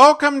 Welcome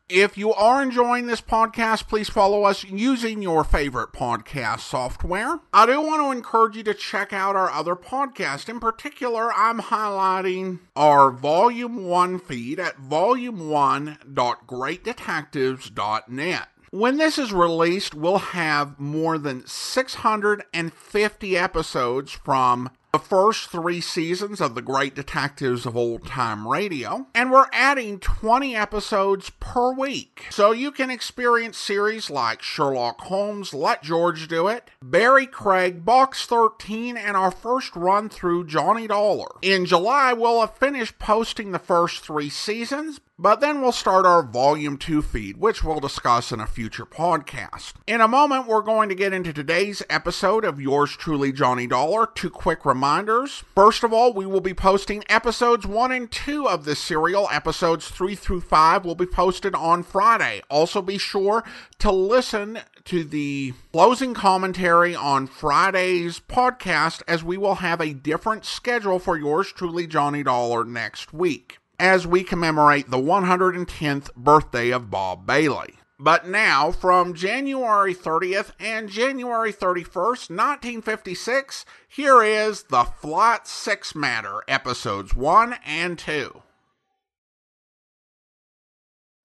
If you are enjoying this podcast, please follow us using your favorite podcast software. I do want to encourage you to check out our other podcast. In particular, I'm highlighting our Volume 1 feed at volume1.greatdetectives.net. When this is released, we'll have more than 650 episodes from the first three seasons of the Great Detectives of Old Time Radio, and we're adding 20 episodes per week. So you can experience series like Sherlock Holmes, Let George Do It, Barry Craig, Box 13, and our first run through Johnny Dollar. In July, we'll have finished posting the first three seasons, but then we'll start our Volume 2 feed, which we'll discuss in a future podcast. In a moment, we're going to get into today's episode of Yours Truly, Johnny Dollar. Two quick reminders. First of all, we will be posting episodes 1 and 2 of this serial. Episodes 3 through 5 will be posted on Friday. Also, be sure to listen to the closing commentary on Friday's podcast, as we will have a different schedule for Yours Truly, Johnny Dollar next week, as we commemorate the 110th birthday of Bob Bailey. But now, from January 30th and January 31st, 1956, here is The Flight 6 Matter, Episodes 1 and 2.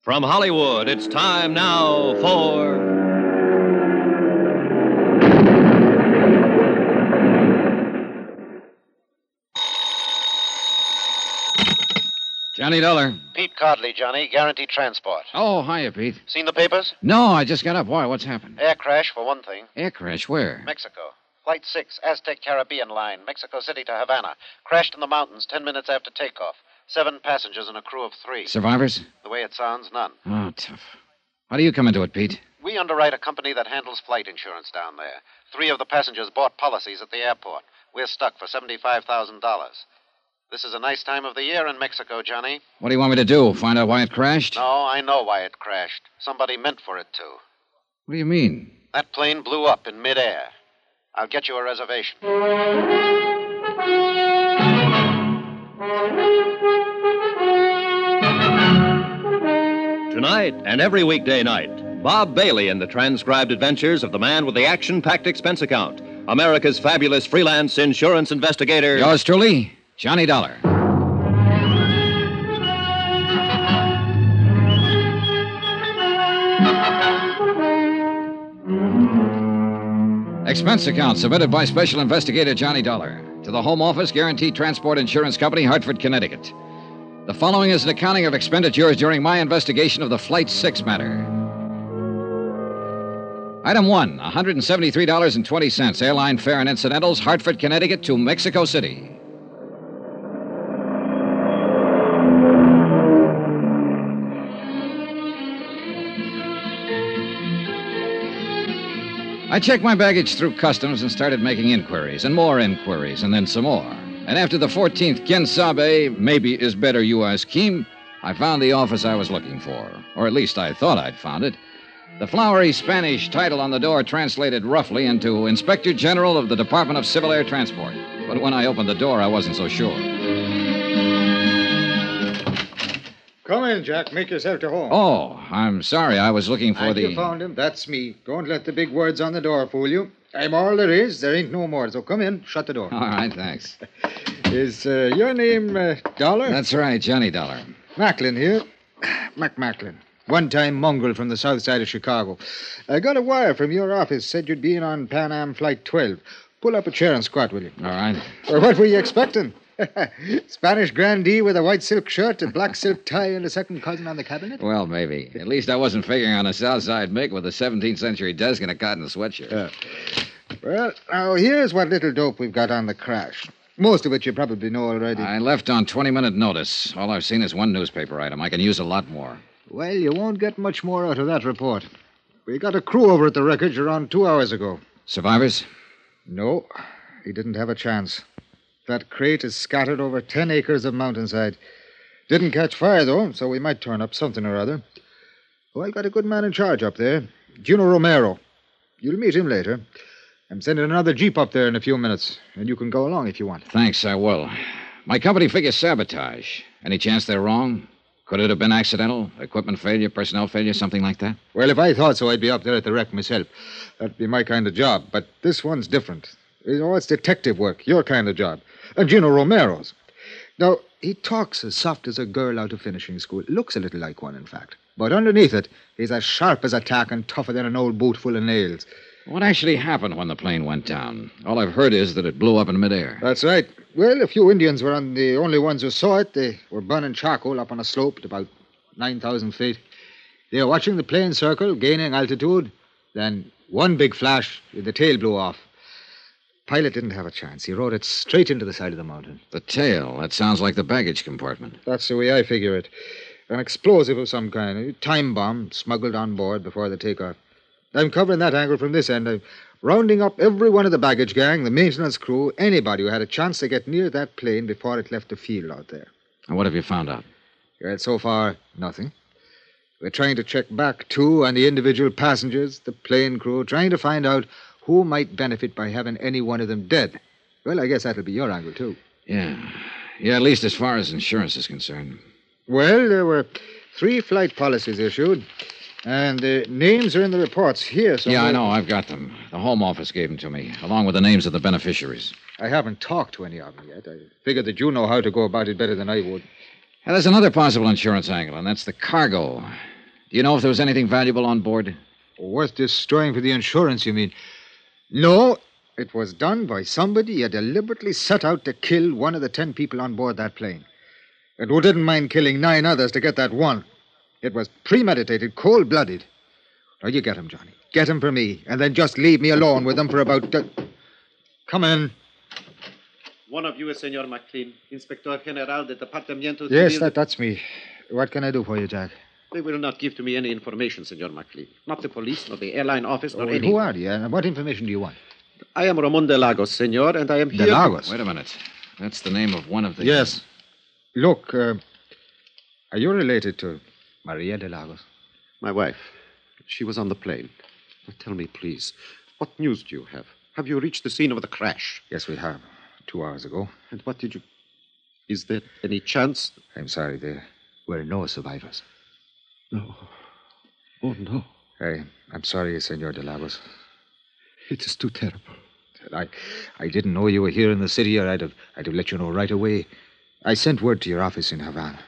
From Hollywood, it's time now for Johnny Dollar. Pete Codley, Johnny. Guaranteed Transport. Oh, hiya, Pete. Seen the papers? No, I just got up. Why? What's happened? Air crash, for one thing. Air crash? Where? Mexico. Flight 6, Aztec Caribbean Line, Mexico City to Havana. Crashed in the mountains 10 minutes after takeoff. 7 passengers and a crew of 3. Survivors? The way it sounds, none. Oh, tough. How do you come into it, Pete? We underwrite a company that handles flight insurance down there. 3 of the passengers bought policies at the airport. We're stuck for $75,000. This is a nice time of the year in Mexico, Johnny. What do you want me to do, find out why it crashed? No, I know why it crashed. Somebody meant for it to. What do you mean? That plane blew up in midair. I'll get you a reservation. Tonight and every weekday night, Bob Bailey in the transcribed adventures of the man with the action-packed expense account, America's fabulous freelance insurance investigator. Yours truly, Johnny Dollar. Expense account submitted by Special Investigator Johnny Dollar to the Home Office, Guaranteed Transport Insurance Company, Hartford, Connecticut. The following is an accounting of expenditures during my investigation of the Flight 6 matter. Item 1, $173.20, airline fare and incidentals, Hartford, Connecticut to Mexico City. I checked my baggage through customs and started making inquiries, and more inquiries, and then some more. And after the 14th, quien sabe, maybe is better you ask him, I found the office I was looking for. Or at least I thought I'd found it. The flowery Spanish title on the door translated roughly into Inspector General of the Department of Civil Air Transport. But when I opened the door, I wasn't so sure. Come in, Jack. Make yourself to home. Oh, I'm sorry. I was looking for the... You found him. That's me. Don't let the big words on the door fool you. I'm all there is. There ain't no more. So come in. Shut the door. All right, thanks. Is your name Dollar? That's right, Johnny Dollar. Macklin here. Mac Macklin. One-time mongrel from the south side of Chicago. I got a wire from your office. Said you'd be in on Pan Am Flight 12. Pull up a chair and squat, will you? All right. Or what were you expecting? Spanish grandee with a white silk shirt, a black silk tie, and a second cousin on the cabinet? Well, maybe. At least I wasn't figuring on a Southside Mick with a 17th century desk and a cotton sweatshirt. Well, now, here's what little dope we've got on the crash. Most of it you probably know already. I left on 20-minute notice. All I've seen is one newspaper item. I can use a lot more. Well, you won't get much more out of that report. We got a crew over at the wreckage around 2 hours ago. Survivors? No, he didn't have a chance. That crate is scattered over 10 acres of mountainside. Didn't catch fire, though, so we might turn up something or other. Oh, I've got a good man in charge up there, Gino Romero. You'll meet him later. I'm sending another jeep up there in a few minutes, and you can go along if you want. Thanks, I will. My company figures sabotage. Any chance they're wrong? Could it have been accidental? Equipment failure, personnel failure, something like that? Well, if I thought so, I'd be up there at the wreck myself. That'd be my kind of job, but this one's different. You know, it's detective work, your kind of job. Gino Romero's. Now, he talks as soft as a girl out of finishing school. Looks a little like one, in fact. But underneath it, he's as sharp as a tack and tougher than an old boot full of nails. What actually happened when the plane went down? All I've heard is that it blew up in midair. That's right. Well, a few Indians were the only ones who saw it. They were burning charcoal up on a slope at about 9,000 feet. They were watching the plane circle, gaining altitude. Then one big flash, the tail blew off. Pilot didn't have a chance. He rode it straight into the side of the mountain. The tail? That sounds like the baggage compartment. That's the way I figure it. An explosive of some kind. A time bomb smuggled on board before the takeoff. I'm covering that angle from this end. I'm rounding up every one of the baggage gang, the maintenance crew, anybody who had a chance to get near that plane before it left the field out there. And what have you found out? Well, so far, nothing. We're trying to check back, too, on the individual passengers, the plane crew, trying to find out who might benefit by having any one of them dead. Well, I guess that'll be your angle, too. Yeah, at least as far as insurance is concerned. Well, there were 3 flight policies issued, and the names are in the reports here, so... Yeah, I know. I've got them. The Home Office gave them to me, along with the names of the beneficiaries. I haven't talked to any of them yet. I figure that you know how to go about it better than I would. Now, there's another possible insurance angle, and that's the cargo. Do you know if there was anything valuable on board? Worth destroying for the insurance, you mean? No, it was done by somebody who deliberately set out to kill one of the 10 people on board that plane. And who didn't mind killing 9 others to get that one. It was premeditated, cold-blooded. Now, you get him, Johnny. Get him for me, and then just leave me alone with them for about... Come in. One of you is Senor Macklin, Inspector General de Departamento... Yes, that's me. What can I do for you, Jack? They will not give to me any information, Senor Macklin. Not the police, nor the airline office, nor anyone. Who are you, and what information do you want? I am Ramon de Lagos, Senor, and I am here... De Lagos? Wait a minute. That's the name of one of the... Yes. Look, are you related to Maria de Lagos? My wife. She was on the plane. Now tell me, please, what news do you have? Have you reached the scene of the crash? Yes, we have. 2 hours ago. And what did you... Is there any chance? I'm sorry, there were no survivors. No. Oh, no. I'm sorry, Senor de Lagos. It is too terrible. I didn't know you were here in the city, or I'd have let you know right away. I sent word to your office in Havana.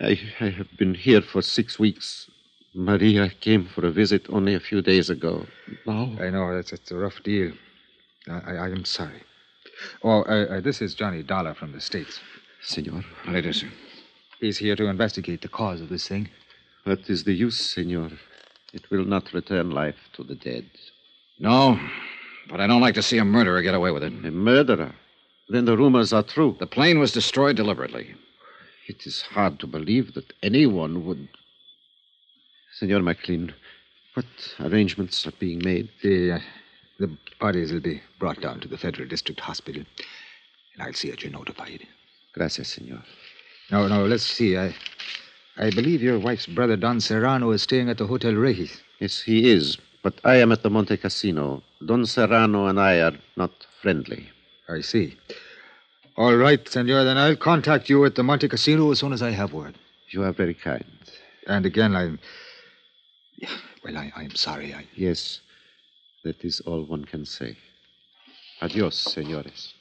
I have been here for 6 weeks. Maria came for a visit only a few days ago. Now? I know, it's a rough deal. I am sorry. This is Johnny Dollar from the States. Senor? How do you do, sir? He's here to investigate the cause of this thing. What is the use, senor? It will not return life to the dead. No, but I don't like to see a murderer get away with it. A murderer? Then the rumors are true. The plane was destroyed deliberately. It is hard to believe that anyone would... Senor Macklin, what arrangements are being made? The bodies will be brought down to the Federal District Hospital. And I'll see that you're notified. Gracias, senor. No, let's see. I believe your wife's brother, Don Serrano, is staying at the Hotel Regis. Yes, he is. But I am at the Monte Casino. Don Serrano and I are not friendly. I see. All right, senor, then I'll contact you at the Monte Casino as soon as I have word. You are very kind. And again, I'm sorry. Yes, that is all one can say. Adios, senores.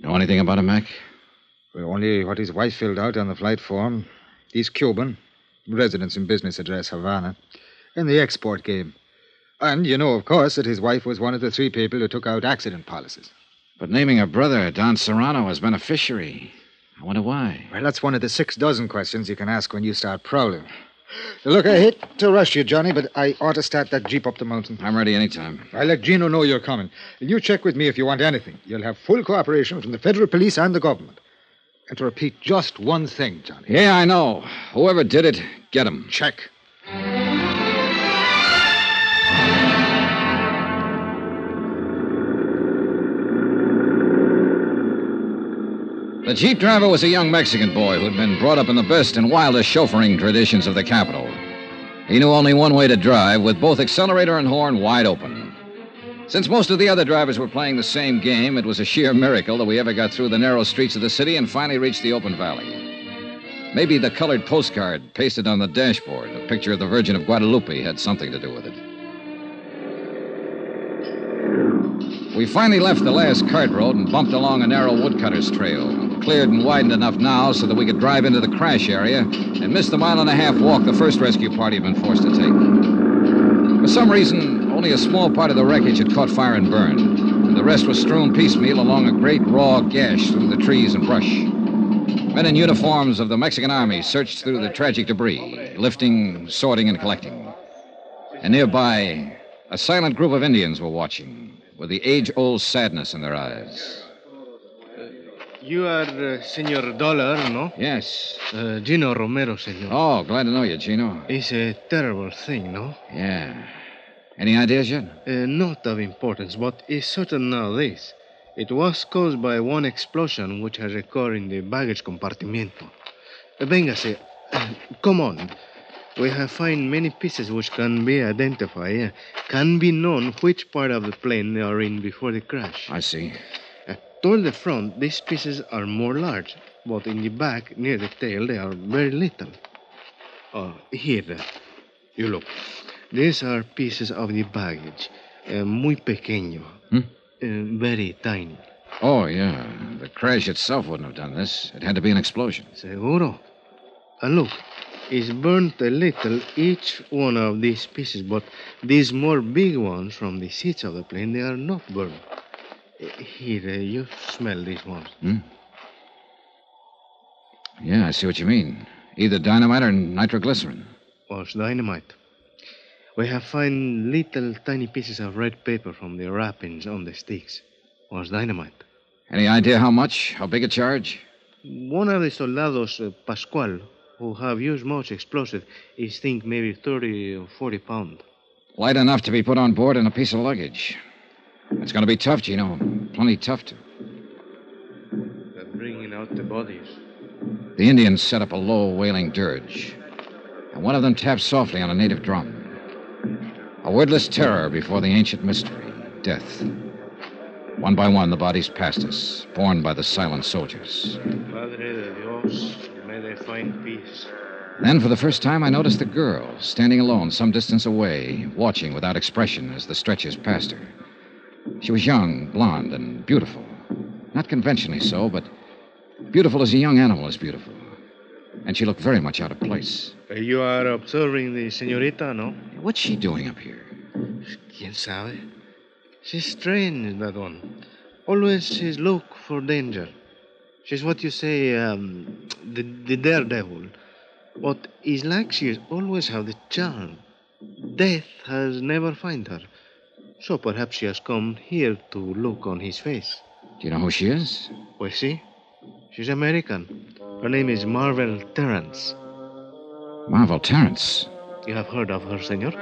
Know anything about him, Mac? Well, only what his wife filled out on the flight form. He's Cuban, residence and business address Havana, in the export game. And you know, of course, that his wife was one of the 3 people who took out accident policies. But naming her brother, Don Serrano, as beneficiary, I wonder why. Well, that's one of the 6 dozen questions you can ask when you start prowling. Look, I hate to rush you, Johnny, but I ought to start that jeep up the mountain. I'm ready any time. I'll let Gino know you're coming. You check with me if you want anything. You'll have full cooperation from the federal police and the government. And to repeat just one thing, Johnny. Yeah, I know. Whoever did it, get him. Check. The jeep driver was a young Mexican boy who'd been brought up in the best and wildest chauffeuring traditions of the capital. He knew only one way to drive, with both accelerator and horn wide open. Since most of the other drivers were playing the same game, it was a sheer miracle that we ever got through the narrow streets of the city and finally reached the open valley. Maybe the colored postcard pasted on the dashboard, a picture of the Virgin of Guadalupe, had something to do with it. We finally left the last cart road and bumped along a narrow woodcutter's trail, cleared and widened enough now so that we could drive into the crash area and miss the mile-and-a-half walk the first rescue party had been forced to take. For some reason, only a small part of the wreckage had caught fire and burned, and the rest was strewn piecemeal along a great raw gash through the trees and brush. Men in uniforms of the Mexican Army searched through the tragic debris, lifting, sorting, and collecting. And nearby, a silent group of Indians were watching, with the age-old sadness in their eyes. You are Senor Dollar, no? Yes. Gino Romero, senor. Oh, glad to know you, Gino. It's a terrible thing, no? Yeah. Any ideas yet? Not of importance, but is certain now this. It was caused by one explosion which has occurred in the baggage compartimiento. Vengase. Come on. We have found many pieces which can be identified. Can be known which part of the plane they are in before the crash. I see. Toward the front, these pieces are more large, but in the back, near the tail, they are very little. Oh, here. You look. These are pieces of the baggage. Muy pequeño. Hmm? Very tiny. Oh, yeah. The crash itself wouldn't have done this. It had to be an explosion. Seguro. Look. It's burnt a little, each one of these pieces, but these more big ones from the seats of the plane, they are not burnt. Here, you smell these ones. Hmm? Yeah, I see what you mean. Either dynamite or nitroglycerin. Was dynamite. We have found little tiny pieces of red paper from the wrappings on the sticks. Was dynamite. Any idea how much? How big a charge? One of the soldados, Pascual, who have used much explosive, is think maybe 30 or 40 pounds. Light enough to be put on board in a piece of luggage. It's going to be tough, Gino. Plenty tough to. They're bringing out the bodies. The Indians set up a low, wailing dirge, and one of them tapped softly on a native drum. A wordless terror before the ancient mystery, death. One by one, the bodies passed us, borne by the silent soldiers. Padre de Dios, may they find peace. Then, for the first time, I noticed the girl, standing alone some distance away, watching without expression as the stretchers passed her. She was young, blonde, and beautiful. Not conventionally so, but beautiful as a young animal is beautiful. And she looked very much out of place. You are observing the senorita, no? What's she doing up here? ¿Quién sabe? She's strange, that one. Always she's look for danger. She's what you say, the daredevil. But it's like she always have the charm. Death has never find her. So perhaps she has come here to look on his face. Do you know who she is? Boise. She's American. Her name is Marvel Terrence. Marvel Terrence? You have heard of her, senor?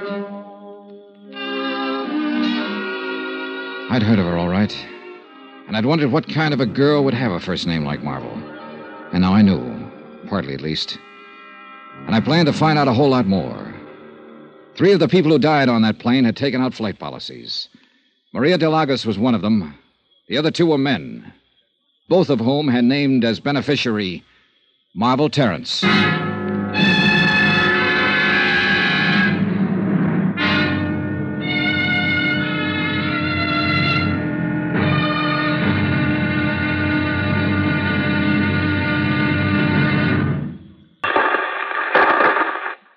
I'd heard of her, all right. And I'd wondered what kind of a girl would have a first name like Marvel. And now I knew, partly at least. And I planned to find out a whole lot more. 3 of the people who died on that plane had taken out flight policies. Maria de Lagos was one of them. The other 2 were men, both of whom had named as beneficiary Marvel Terrence.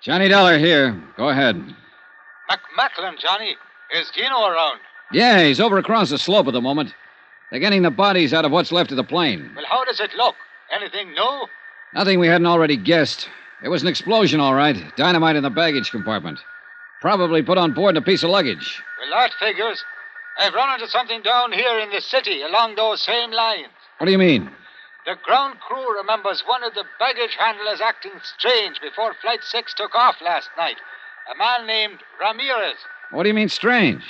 Johnny Dollar here. Go ahead. Mac Macklin, Johnny. Is Gino around? Yeah, he's over across the slope at the moment. They're getting the bodies out of what's left of the plane. Well, how does it look? Anything new? Nothing we hadn't already guessed. It was an explosion, all right. Dynamite in the baggage compartment. Probably put on board in a piece of luggage. Well, that figures. I've run into something down here in the city along those same lines. What do you mean? The ground crew remembers one of the baggage handlers acting strange before Flight 6 took off last night. A man named Ramirez. What do you mean strange?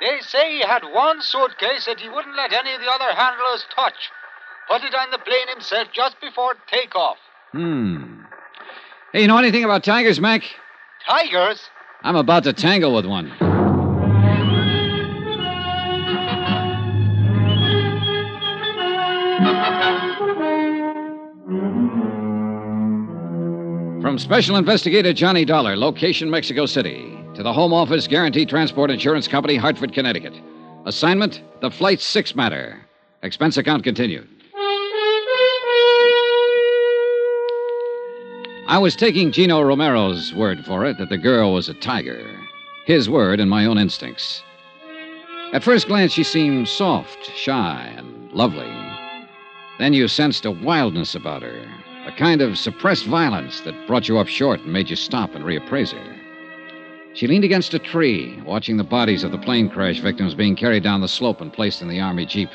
They say he had one suitcase that he wouldn't let any of the other handlers touch. Put it on the plane himself just before takeoff. Hey, you know anything about tigers, Mac? Tigers? I'm about to tangle with one. From Special Investigator Johnny Dollar, location Mexico City, to the Home Office, Guarantee Transport Insurance Company, Hartford, Connecticut. Assignment, the Flight 6 matter. Expense account continued. I was taking Gino Romero's word for it that the girl was a tiger. His word and my own instincts. At first glance, she seemed soft, shy, and lovely. Then you sensed a wildness about her, a kind of suppressed violence that brought you up short and made you stop and reappraise her. She leaned against a tree, watching the bodies of the plane crash victims being carried down the slope and placed in the Army Jeep,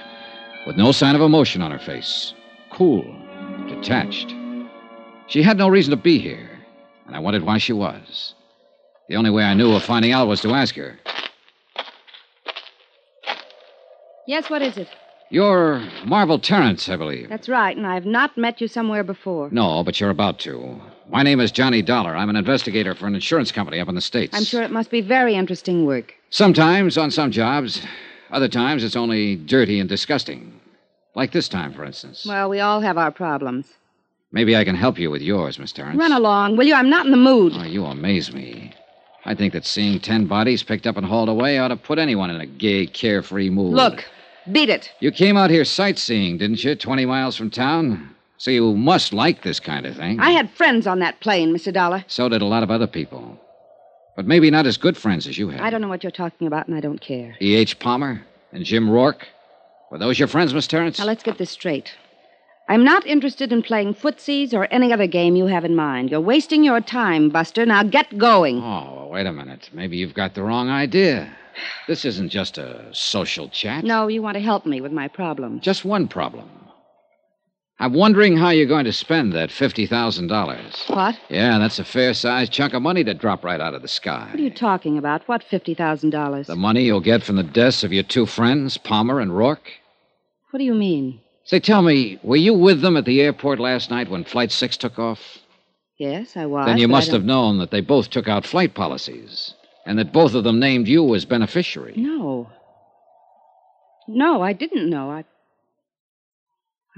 with no sign of emotion on her face, cool, detached. She had no reason to be here, and I wondered why she was. The only way I knew of finding out was to ask her. Yes, what is it? You're Marvel Terrence, I believe. That's right, and I've not met you somewhere before. No, but you're about to. My name is Johnny Dollar. I'm an investigator for an insurance company up in the States. I'm sure it must be very interesting work. Sometimes, on some jobs. Other times, it's only dirty and disgusting. Like this time, for instance. Well, we all have our problems. Maybe I can help you with yours, Miss Terrence. Run along, will you? I'm not in the mood. Oh, you amaze me. I think that seeing 10 bodies picked up and hauled away ought to put anyone in a gay, carefree mood. Look, beat it. You came out here sightseeing, didn't you? 20 miles from town? So you must like this kind of thing. I had friends on that plane, Mr. Dollar. So did a lot of other people. But maybe not as good friends as you had. I don't know what you're talking about, and I don't care. E.H. Palmer and Jim Rourke. Were those your friends, Miss Terrence? Now, let's get this straight. I'm not interested in playing footsies or any other game you have in mind. You're wasting your time, Buster. Now get going. Oh, well, wait a minute. Maybe you've got the wrong idea. This isn't just a social chat. No, you want to help me with my problem. Just one problem. I'm wondering how you're going to spend that $50,000. What? Yeah, that's a fair-sized chunk of money to drop right out of the sky. What are you talking about? What $50,000? The money you'll get from the deaths of your two friends, Palmer and Rourke. What do you mean? Say, tell me, were you with them at the airport last night when Flight 6 took off? Yes, I was. Then you must have known that they both took out flight policies and that both of them named you as beneficiary. No. No, I didn't know. I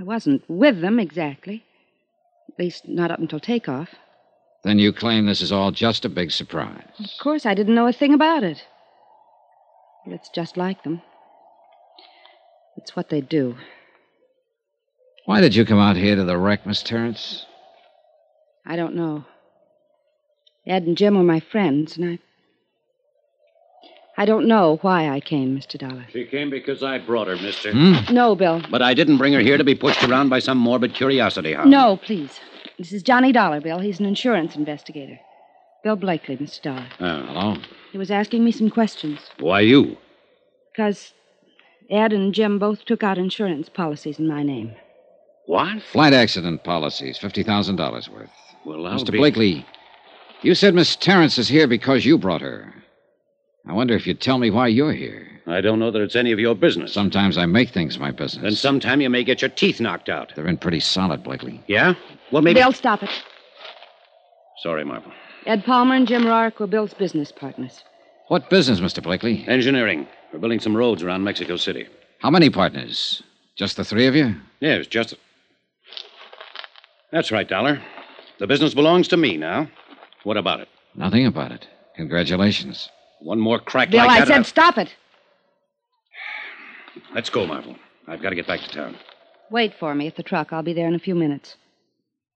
wasn't with them exactly. At least not up until takeoff. Then you claim this is all just a big surprise. Of course, I didn't know a thing about it. But it's just like them. It's what they do. Why did you come out here to the wreck, Miss Terrence? I don't know. Ed and Jim were my friends, and I don't know why I came, Mr. Dollar. She came because I brought her, mister. No, Bill. But I didn't bring her here to be pushed around by some morbid curiosity, hound. No, please. This is Johnny Dollar, Bill. He's an insurance investigator. Bill Blakely, Mr. Dollar. Hello. He was asking me some questions. Why you? Because Ed and Jim both took out insurance policies in my name. What? Flight accident policies, $50,000 worth. Well, Mr. Blakely, you said Miss Terrence is here because you brought her. I wonder if you'd tell me why you're here. I don't know that it's any of your business. Sometimes I make things my business. Then sometime you may get your teeth knocked out. They're in pretty solid, Blakely. Yeah? Well, maybe... Bill, stop it. Sorry, Marvel. Ed Palmer and Jim Rourke were Bill's business partners. What business, Mr. Blakely? Engineering. We're building some roads around Mexico City. How many partners? Just the three of you? Yes, just... That's right, Dollar. The business belongs to me now. What about it? Nothing about it. Congratulations. One more crack Bill, like that. Bill, I said stop it. Let's go, Marvel. I've got to get back to town. Wait for me at the truck. I'll be there in a few minutes.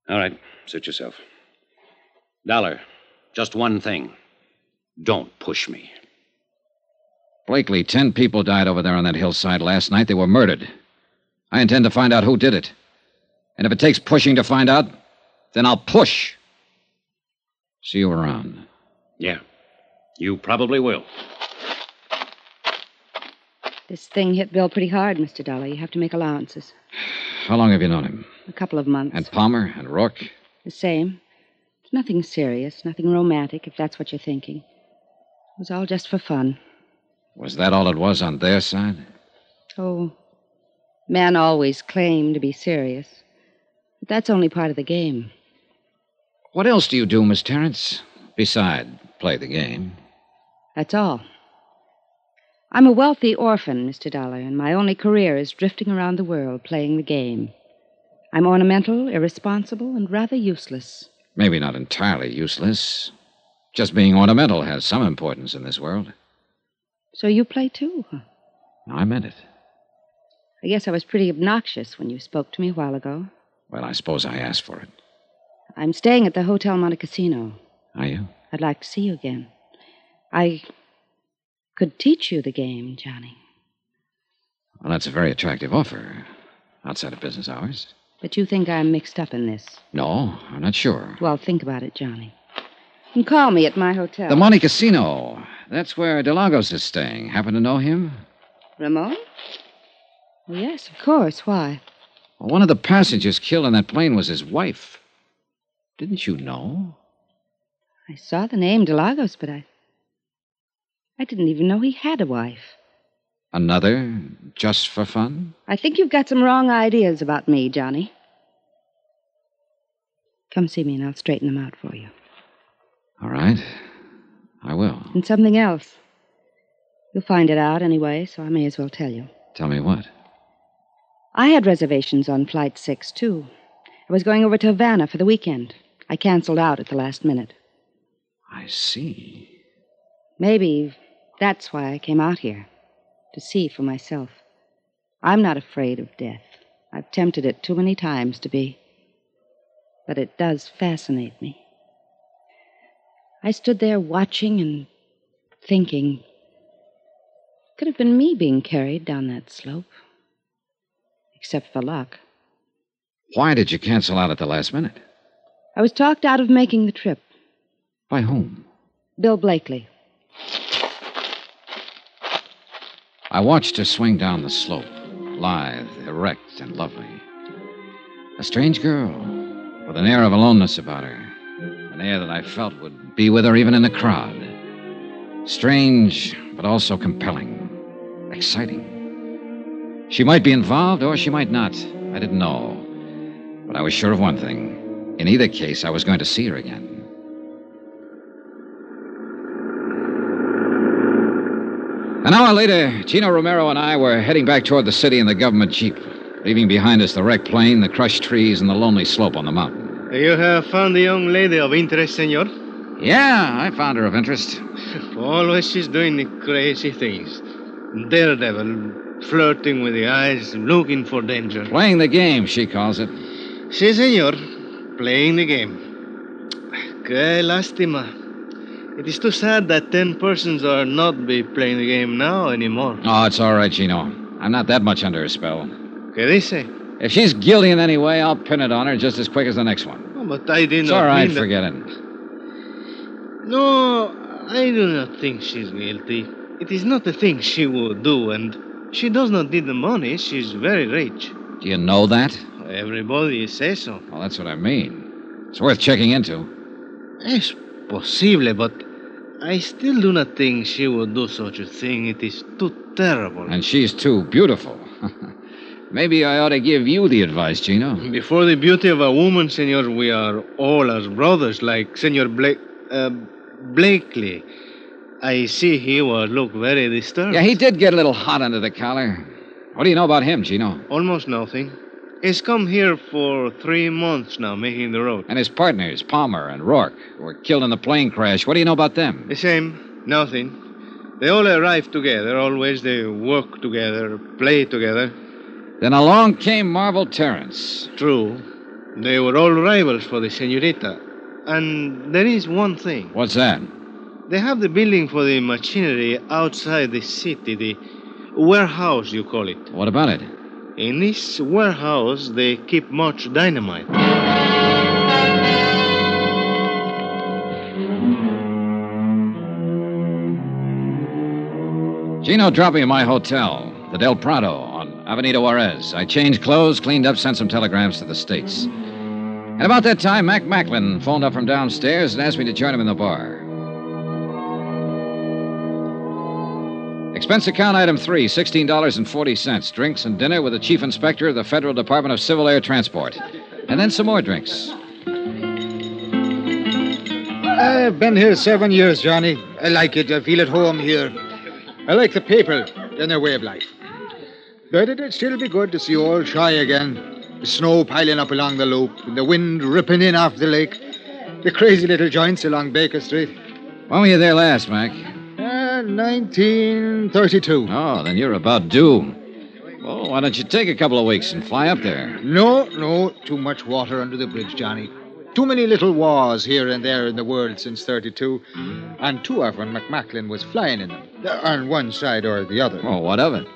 All right. Suit yourself. Dollar, just one thing. Don't push me. Blakely, 10 people died over there on that hillside last night. They were murdered. I intend to find out who did it. And if it takes pushing to find out, then I'll push. See you around. Yeah, you probably will. This thing hit Bill pretty hard, Mr. Dollar. You have to make allowances. How long have you known him? A couple of months. And Palmer and Rourke? The same. It's nothing serious, nothing romantic, if that's what you're thinking. It was all just for fun. Was that all it was on their side? Oh, men always claim to be serious. But that's only part of the game. What else do you do, Miss Terrence, besides play the game? That's all. I'm a wealthy orphan, Mr. Dollar, and my only career is drifting around the world playing the game. I'm ornamental, irresponsible, and rather useless. Maybe not entirely useless. Just being ornamental has some importance in this world. So you play too, huh? No, I meant it. I guess I was pretty obnoxious when you spoke to me a while ago. Well, I suppose I asked for it. I'm staying at the Hotel Monte Casino. Are you? I'd like to see you again. I could teach you the game, Johnny. Well, that's a very attractive offer outside of business hours. But you think I'm mixed up in this? No, I'm not sure. Well, think about it, Johnny. And call me at my hotel. The Monte Casino. That's where de Lagos is staying. Happen to know him? Ramon? Well, yes, of course. Why? Well, one of the passengers killed on that plane was his wife. Didn't you know? I saw the name de Lagos, but I didn't even know he had a wife. Another? Just for fun? I think you've got some wrong ideas about me, Johnny. Come see me and I'll straighten them out for you. All right. I will. And something else. You'll find it out anyway, so I may as well tell you. Tell me what? I had reservations on Flight 6, too. I was going over to Havana for the weekend. I canceled out at the last minute. I see. Maybe that's why I came out here. To see for myself. I'm not afraid of death. I've tempted it too many times to be. But it does fascinate me. I stood there watching and thinking. Could have been me being carried down that slope. Except for luck. Why did you cancel out at the last minute? I was talked out of making the trip. By whom? Bill Blakely. I watched her swing down the slope, lithe, erect, and lovely. A strange girl, with an air of aloneness about her, an air that I felt would be with her even in a crowd. Strange, but also compelling, exciting. She might be involved or she might not. I didn't know. But I was sure of one thing. In either case, I was going to see her again. An hour later, Gino Romero and I were heading back toward the city in the government jeep, leaving behind us the wrecked plane, the crushed trees, and the lonely slope on the mountain. You have found the young lady of interest, senor? Yeah, I found her of interest. Always she's doing the crazy things. Daredevil, flirting with the eyes, looking for danger. Playing the game, she calls it. Si, senor. Playing the game. Que lástima. It is too sad that 10 persons are not be playing the game now anymore. Oh, it's all right, Gino. I'm not that much under her spell. ¿Qué dice? If she's guilty in any way, I'll pin it on her just as quick as the next one. Oh, but I did not mean that. It's all right, forget it. No, I do not think she's guilty. It is not a thing she would do, and she does not need the money. She's very rich. Do you know that? Everybody says so. Well, that's what I mean. It's worth checking into. Yes, possible, but I still do not think she would do such a thing. It is too terrible. And she's too beautiful. Maybe I ought to give you the advice, Gino. Before the beauty of a woman, senor, we are all as brothers, like Senor Blakely. I see he was look very disturbed. Yeah, he did get a little hot under the collar. What do you know about him, Gino? Almost nothing. He's come here for 3 months now, making the road. And his partners, Palmer and Rourke, were killed in the plane crash. What do you know about them? The same. Nothing. They all arrive together. Always they work together, play together. Then along came Marvel Terrence. True. They were all rivals for the senorita. And there is one thing. What's that? They have the building for the machinery outside the city, the warehouse, you call it. What about it? In this warehouse, they keep much dynamite. Gino dropped me at my hotel, the Del Prado, on Avenida Juarez. I changed clothes, cleaned up, sent some telegrams to the States. At about that time, Mac Macklin phoned up from downstairs and asked me to join him in the bar. Expense account item 3, $16.40. Drinks and dinner with the Chief Inspector of the Federal Department of Civil Air Transport. And then some more drinks. I've been here 7 years, Johnny. I like it. I feel at home here. I like the people and their way of life. But it'd still be good to see old Shy again. The snow piling up along the loop, and the wind ripping in off the lake. The crazy little joints along Baker Street. When were you there last, Mac? 1932. Oh, then you're about due. Well, why don't you take a couple of weeks and fly up there? No. Too much water under the bridge, Johnny. Too many little wars here and there in the world since 32. And too often Mac Macklin was flying in them. On one side or the other. Oh, what of it?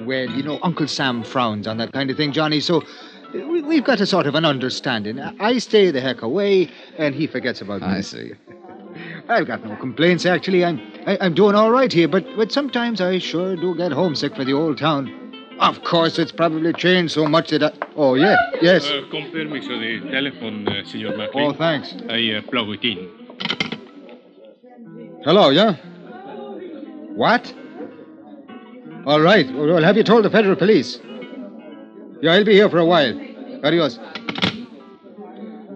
Well, you know, Uncle Sam frowns on that kind of thing, Johnny, so we've got a sort of an understanding. I stay the heck away, and he forgets about me. I see. I've got no complaints, actually. I'm doing all right here, but sometimes I sure do get homesick for the old town. Of course, it's probably changed so much that I... Oh, yeah, yes. Con permiso de telephone, Señor Macklin. Oh, thanks. I plug it in. Hello, yeah? What? All right. Well, have you told the federal police? Yeah, I'll be here for a while. Adios.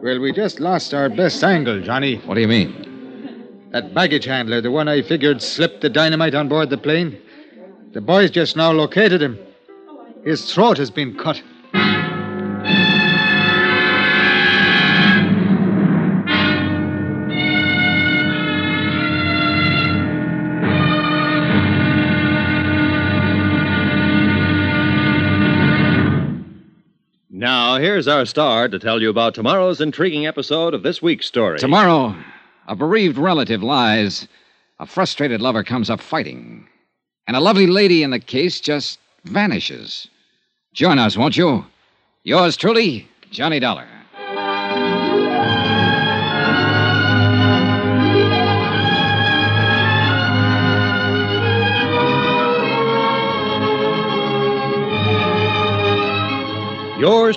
Well, we just lost our best angle, Johnny. What do you mean? That baggage handler, the one I figured slipped the dynamite on board the plane. The boys just now located him. His throat has been cut. Now, here's our star to tell you about tomorrow's intriguing episode of this week's story. Tomorrow, a bereaved relative lies, a frustrated lover comes up fighting, and a lovely lady in the case just vanishes. Join us, won't you? Yours truly, Johnny Dollar. Yours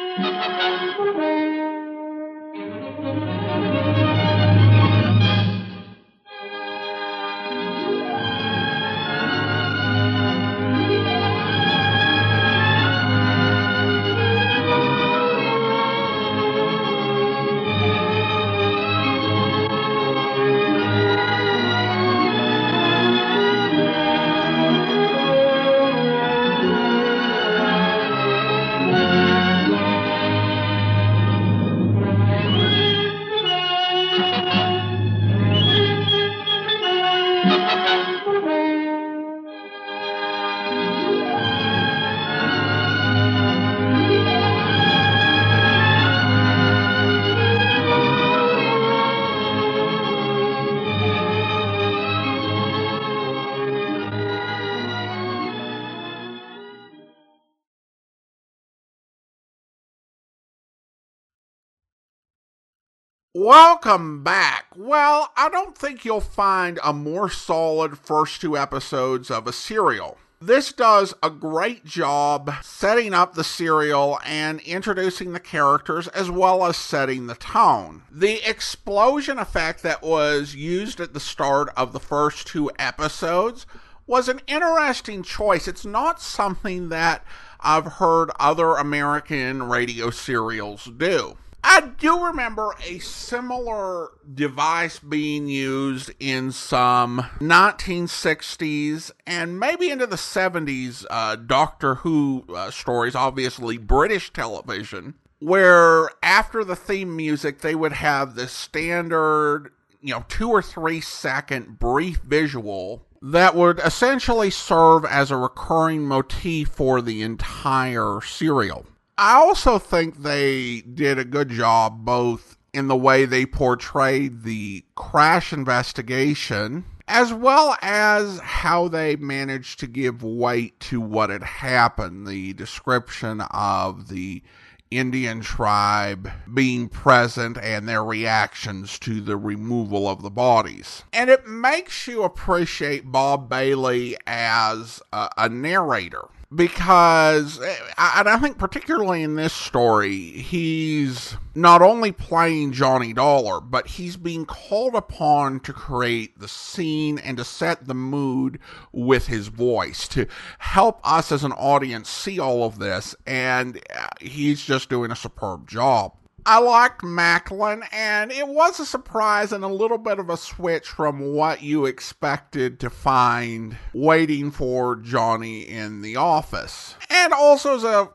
Welcome back. Well, I don't think you'll find a more solid first two episodes of a serial. This does a great job setting up the serial and introducing the characters as well as setting the tone. The explosion effect that was used at the start of the first two episodes was an interesting choice. It's not something that I've heard other American radio serials do. I do remember a similar device being used in some 1960s and maybe into the 70s Doctor Who stories, obviously British television, where after the theme music, they would have this standard, 2 or 3 second brief visual that would essentially serve as a recurring motif for the entire serial. I also think they did a good job both in the way they portrayed the crash investigation as well as how they managed to give weight to what had happened, the description of the Indian tribe being present and their reactions to the removal of the bodies. And it makes you appreciate Bob Bailey as a narrator, because, and I think particularly in this story, he's not only playing Johnny Dollar, but he's being called upon to create the scene and to set the mood with his voice, to help us as an audience see all of this, and he's just doing a superb job. I liked Macklin, and it was a surprise and a little bit of a switch from what you expected to find waiting for Johnny in the office. And also as a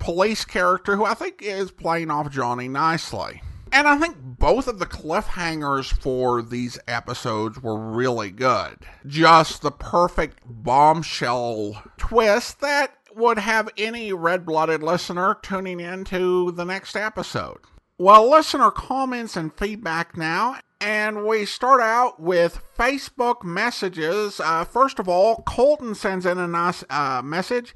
police character who I think is playing off Johnny nicely. And I think both of the cliffhangers for these episodes were really good. Just the perfect bombshell twist that would have any red-blooded listener tuning in to the next episode. Well, listener comments and feedback now, and we start out with Facebook messages. First of all, Colton sends in a nice message.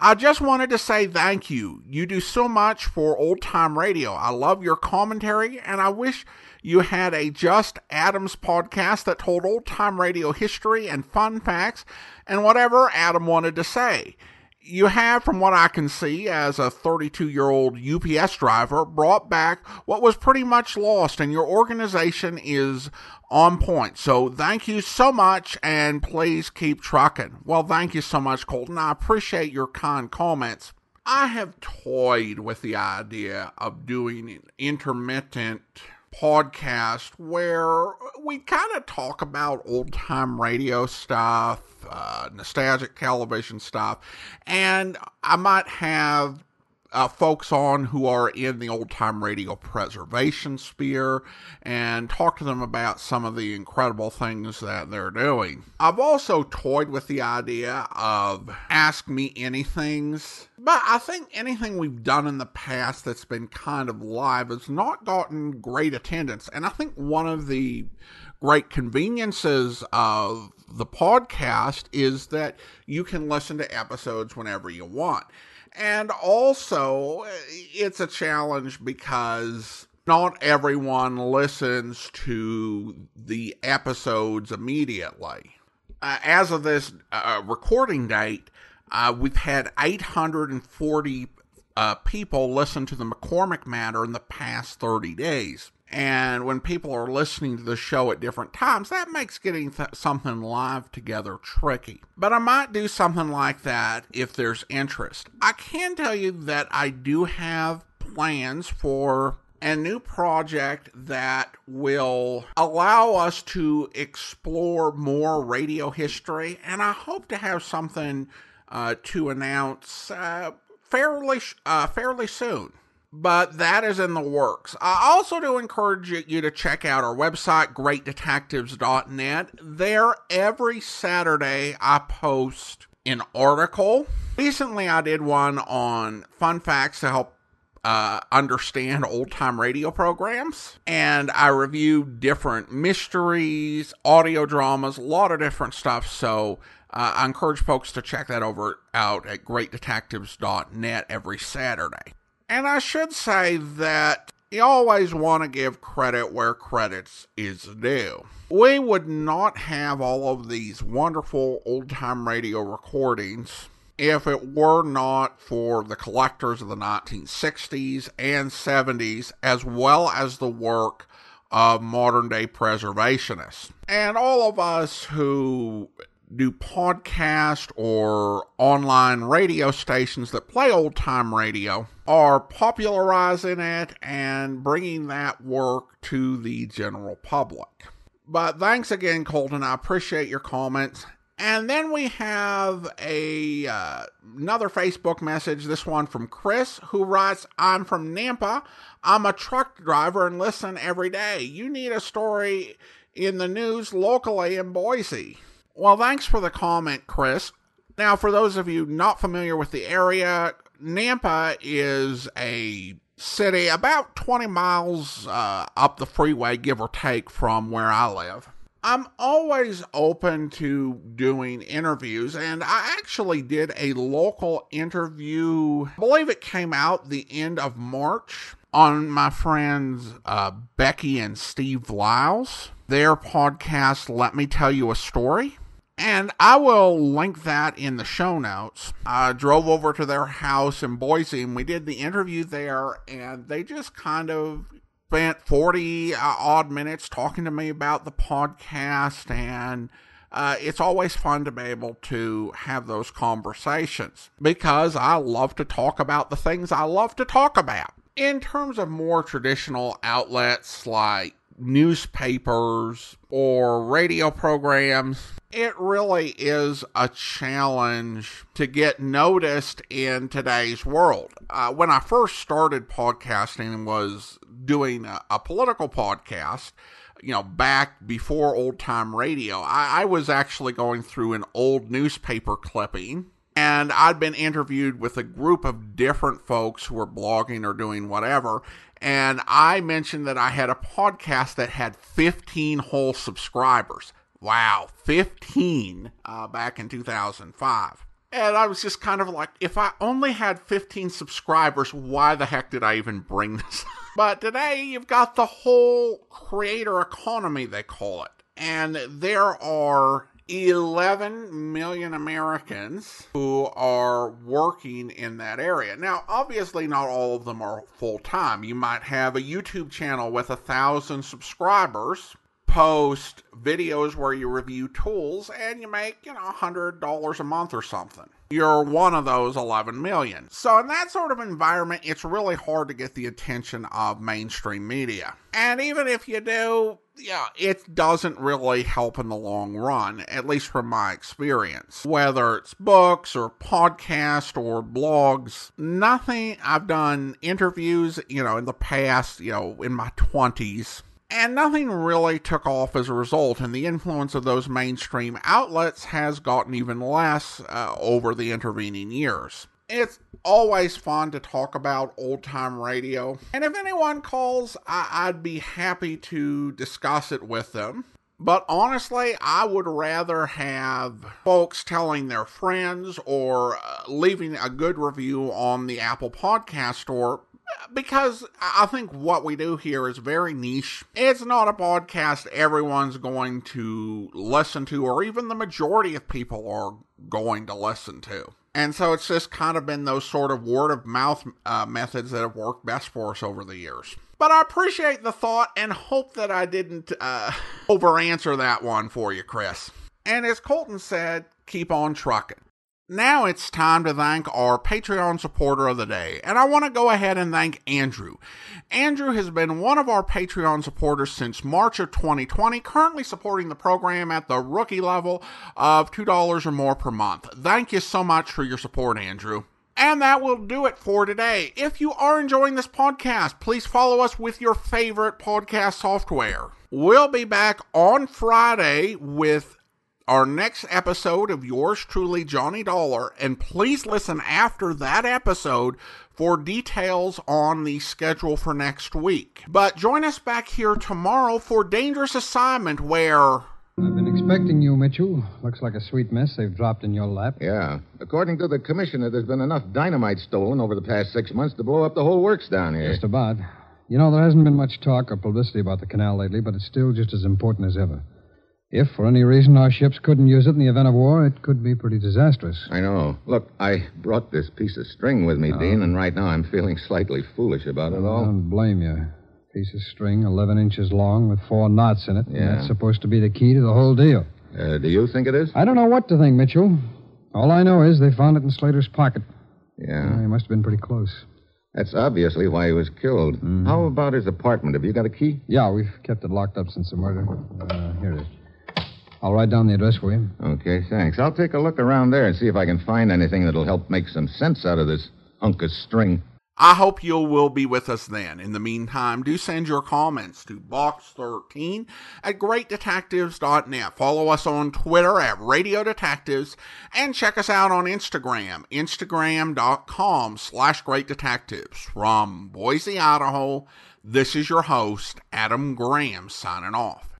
I just wanted to say thank you. You do so much for old-time radio. I love your commentary, and I wish you had a Just Adams podcast that told old-time radio history and fun facts and whatever Adam wanted to say. You have, from what I can see, as a 32-year-old UPS driver, brought back what was pretty much lost, and your organization is on point. So thank you so much, and please keep trucking. Well, thank you so much, Colton. I appreciate your kind comments. I have toyed with the idea of doing an intermittent podcast where we kind of talk about old-time radio stuff, nostalgic television stuff, and I might have folks on who are in the old-time radio preservation sphere and talk to them about some of the incredible things that they're doing. I've also toyed with the idea of Ask Me Anythings, but I think anything we've done in the past that's been kind of live has not gotten great attendance, and I think one of the great conveniences of the podcast is that you can listen to episodes whenever you want. And also, it's a challenge because not everyone listens to the episodes immediately. As of this recording date, we've had 840 people listen to the McCormick Matter in the past 30 days. And when people are listening to the show at different times, that makes getting something live together tricky. But I might do something like that if there's interest. I can tell you that I do have plans for a new project that will allow us to explore more radio history. And I hope to have something to announce fairly soon. But that is in the works. I also do encourage you to check out our website, greatdetectives.net. There, every Saturday, I post an article. Recently, I did one on fun facts to help understand old-time radio programs. And I reviewed different mysteries, audio dramas, a lot of different stuff. So I encourage folks to check that out at greatdetectives.net every Saturday. And I should say that you always want to give credit where credit is due. We would not have all of these wonderful old-time radio recordings if it were not for the collectors of the 1960s and 70s, as well as the work of modern-day preservationists. And all of us who do podcasts or online radio stations that play old-time radio are popularizing it and bringing that work to the general public. But thanks again, Colton. I appreciate your comments. And then we have another Facebook message, this one from Chris, who writes, I'm from Nampa. I'm a truck driver and listen every day. You need a story in the news locally in Boise. Well, thanks for the comment, Chris. Now, for those of you not familiar with the area, Nampa is a city about 20 miles up the freeway, give or take, from where I live. I'm always open to doing interviews, and I actually did a local interview, I believe it came out the end of March, on my friends Becky and Steve Lyles, their podcast, Let Me Tell You a Story. And I will link that in the show notes. I drove over to their house in Boise, and we did the interview there, and they just kind of spent 40-odd minutes talking to me about the podcast, and it's always fun to be able to have those conversations because I love to talk about the things I love to talk about. In terms of more traditional outlets like newspapers or radio programs, it really is a challenge to get noticed in today's world. When I first started podcasting and was doing a political podcast, you know, back before old time radio, I was actually going through an old newspaper clipping, and I'd been interviewed with a group of different folks who were blogging or doing whatever, and I mentioned that I had a podcast that had 15 whole subscribers. Wow, 15 back in 2005. And I was just kind of like, if I only had 15 subscribers, why the heck did I even bring this up? But today you've got the whole creator economy, they call it. And there are 11 million Americans who are working in that area. Now, obviously not all of them are full-time. You might have a YouTube channel with 1,000 subscribers, post videos where you review tools, and you make, you know, $100 a month or something. You're one of those 11 million. So in that sort of environment, it's really hard to get the attention of mainstream media. And even if you do, yeah, it doesn't really help in the long run, at least from my experience. Whether it's books or podcasts or blogs, nothing. I've done interviews, you know, in the past, you know, in my 20s. And nothing really took off as a result, and the influence of those mainstream outlets has gotten even less over the intervening years. It's always fun to talk about old-time radio, and if anyone calls, I'd be happy to discuss it with them. But honestly, I would rather have folks telling their friends or leaving a good review on the Apple Podcast Store, because I think what we do here is very niche. It's not a podcast everyone's going to listen to, or even the majority of people are going to listen to. And so it's just kind of been those sort of word-of-mouth methods that have worked best for us over the years. But I appreciate the thought and hope that I didn't over-answer that one for you, Chris. And as Colton said, keep on trucking. Now it's time to thank our Patreon supporter of the day, and I want to go ahead and thank Andrew. Andrew has been one of our Patreon supporters since March of 2020, currently supporting the program at the rookie level of $2 or more per month. Thank you so much for your support, Andrew. And that will do it for today. If you are enjoying this podcast, please follow us with your favorite podcast software. We'll be back on Friday with our next episode of Yours Truly, Johnny Dollar, and please listen after that episode for details on the schedule for next week. But join us back here tomorrow for Dangerous Assignment, where... I've been expecting you, Mitchell. Looks like a sweet mess they've dropped in your lap. Yeah. According to the commissioner, there's been enough dynamite stolen over the past 6 months to blow up the whole works down here. Just about. You know, there hasn't been much talk or publicity about the canal lately, but it's still just as important as ever. If, for any reason, our ships couldn't use it in the event of war, it could be pretty disastrous. I know. Look, I brought this piece of string with me, Dean, and right now I'm feeling slightly foolish about it all. I don't blame you. Piece of string, 11 inches long, with 4 knots in it. Yeah. And that's supposed to be the key to the whole deal. Do you think it is? I don't know what to think, Mitchell. All I know is they found it in Slater's pocket. Yeah. He must have been pretty close. That's obviously why he was killed. Mm-hmm. How about his apartment? Have you got a key? Yeah, we've kept it locked up since the murder. Here it is. I'll write down the address for you. Okay, thanks. I'll take a look around there and see if I can find anything that'll help make some sense out of this hunk of string. I hope you will be with us then. In the meantime, do send your comments to Box 13 at greatdetectives.net. Follow us on Twitter at Radio Detectives, and check us out on Instagram, instagram.com/greatdetectives. From Boise, Idaho, this is your host, Adam Graham, signing off.